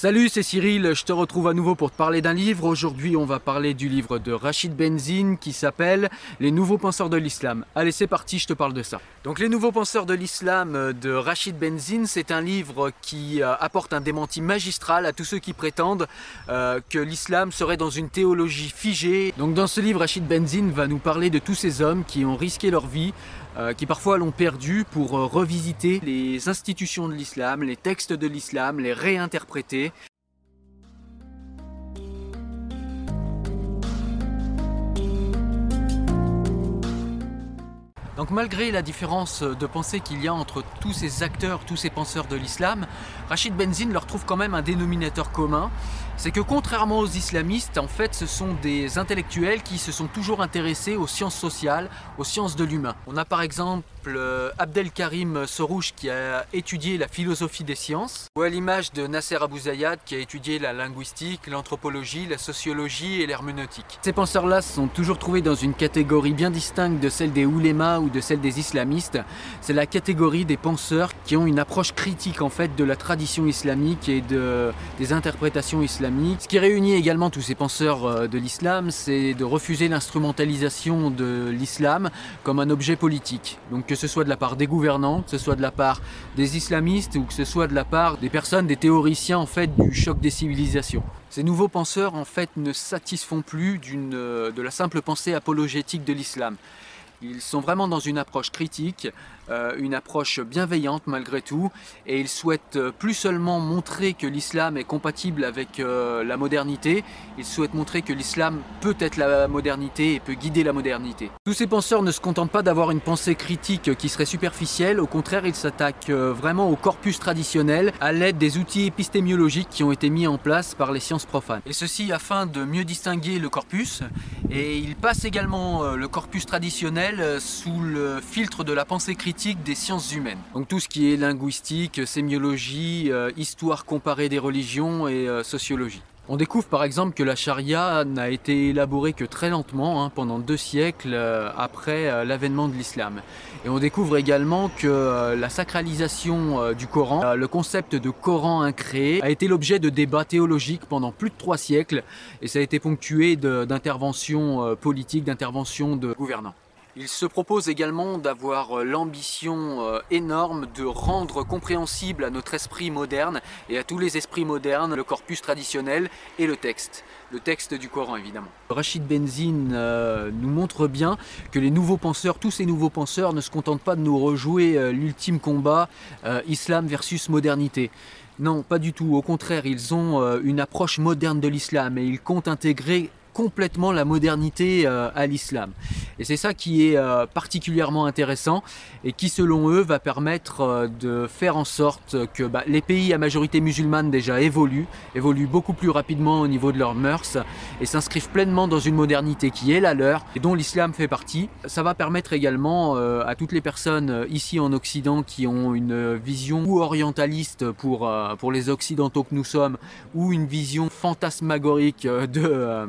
Salut, c'est Cyril, je te retrouve à nouveau pour te parler d'un livre. Aujourd'hui, on va parler du livre de Rachid Benzine qui s'appelle « Les Nouveaux Penseurs de l'Islam ». Allez, c'est parti, je te parle de ça. Donc, « Les Nouveaux Penseurs de l'Islam » de Rachid Benzine, c'est un livre qui apporte un démenti magistral à tous ceux qui prétendent que l'islam serait dans une théologie figée. Donc, dans ce livre, Rachid Benzine va nous parler de tous ces hommes qui ont risqué leur vie, qui parfois l'ont perdu, pour revisiter les institutions de l'islam, les textes de l'islam, les réinterpréter. Donc malgré la différence de pensée qu'il y a entre tous ces acteurs, tous ces penseurs de l'islam, Rachid Benzine leur trouve quand même un dénominateur commun. C'est que contrairement aux islamistes, en fait, ce sont des intellectuels qui se sont toujours intéressés aux sciences sociales, aux sciences de l'humain. On a par exemple Abdelkarim Sorouche qui a étudié la philosophie des sciences, ou à l'image de Nasser Abou Zayad qui a étudié la linguistique, l'anthropologie, la sociologie et l'herméneutique. Ces penseurs-là se sont toujours trouvés dans une catégorie bien distincte de celle des oulémas ou de celle des islamistes. C'est la catégorie des penseurs qui ont une approche critique en fait de la tradition islamique et des interprétations islamiques. Ce qui réunit également tous ces penseurs de l'islam, c'est de refuser l'instrumentalisation de l'islam comme un objet politique. Donc que ce soit de la part des gouvernants, que ce soit de la part des islamistes ou que ce soit de la part des personnes, des théoriciens en fait du choc des civilisations. Ces nouveaux penseurs en fait ne satisfont plus de la simple pensée apologétique de l'islam. Ils sont vraiment dans une approche critique, une approche bienveillante malgré tout, et ils souhaitent plus seulement montrer que l'islam est compatible avec la modernité, ils souhaitent montrer que l'islam peut être la modernité et peut guider la modernité. Tous ces penseurs ne se contentent pas d'avoir une pensée critique qui serait superficielle, au contraire ils s'attaquent vraiment au corpus traditionnel à l'aide des outils épistémiologiques qui ont été mis en place par les sciences profanes. Et ceci afin de mieux distinguer le corpus, et ils passent également le corpus traditionnel sous le filtre de la pensée critique des sciences humaines. Donc tout ce qui est linguistique, sémiologie, histoire comparée des religions et sociologie. On découvre par exemple que la charia n'a été élaborée que très lentement, pendant 2 siècles après l'avènement de l'islam. Et on découvre également que la sacralisation du Coran, le concept de Coran incréé, a été l'objet de débats théologiques pendant plus de 3 siècles, et ça a été ponctué d'interventions politiques, d'interventions de gouvernants. Il se propose également d'avoir l'ambition énorme de rendre compréhensible à notre esprit moderne et à tous les esprits modernes le corpus traditionnel et le texte du Coran évidemment. Rachid Benzine nous montre bien que les nouveaux penseurs, tous ces nouveaux penseurs ne se contentent pas de nous rejouer l'ultime combat islam versus modernité. Non, pas du tout, au contraire, ils ont une approche moderne de l'islam et ils comptent intégrer complètement la modernité à l'islam. Et c'est ça qui est particulièrement intéressant et qui, selon eux, va permettre de faire en sorte que les pays à majorité musulmane déjà évoluent beaucoup plus rapidement au niveau de leurs mœurs et s'inscrivent pleinement dans une modernité qui est la leur et dont l'islam fait partie. Ça va permettre également à toutes les personnes ici en Occident qui ont une vision ou orientaliste pour les occidentaux que nous sommes ou une vision fantasmagorique de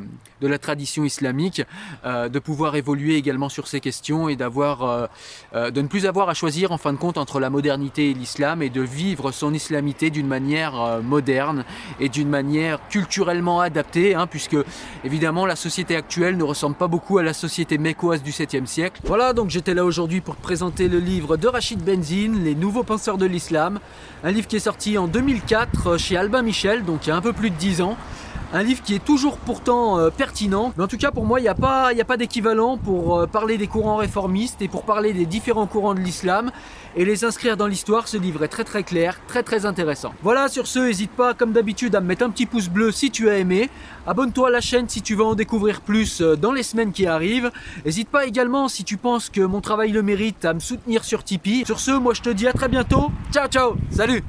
la tradition islamique, de pouvoir évoluer également sur ces questions et de ne plus avoir à choisir en fin de compte entre la modernité et l'islam et de vivre son islamité d'une manière moderne et d'une manière culturellement adaptée, puisque évidemment la société actuelle ne ressemble pas beaucoup à la société mécoise du 7e siècle. Voilà, donc j'étais là aujourd'hui pour te présenter le livre de Rachid Benzine, Les Nouveaux Penseurs de l'Islam, un livre qui est sorti en 2004 chez Albin Michel, donc il y a un peu plus de 10 ans. Un livre qui est toujours pourtant pertinent, mais en tout cas pour moi il n'y a pas d'équivalent pour parler des courants réformistes et pour parler des différents courants de l'islam et les inscrire dans l'histoire. Ce livre est très clair, très intéressant. Voilà, sur ce, n'hésite pas comme d'habitude à me mettre un petit pouce bleu si tu as aimé, abonne-toi à la chaîne si tu veux en découvrir plus dans les semaines qui arrivent, n'hésite pas également si tu penses que mon travail le mérite à me soutenir sur Tipeee. Sur ce, moi je te dis à très bientôt, ciao ciao, salut.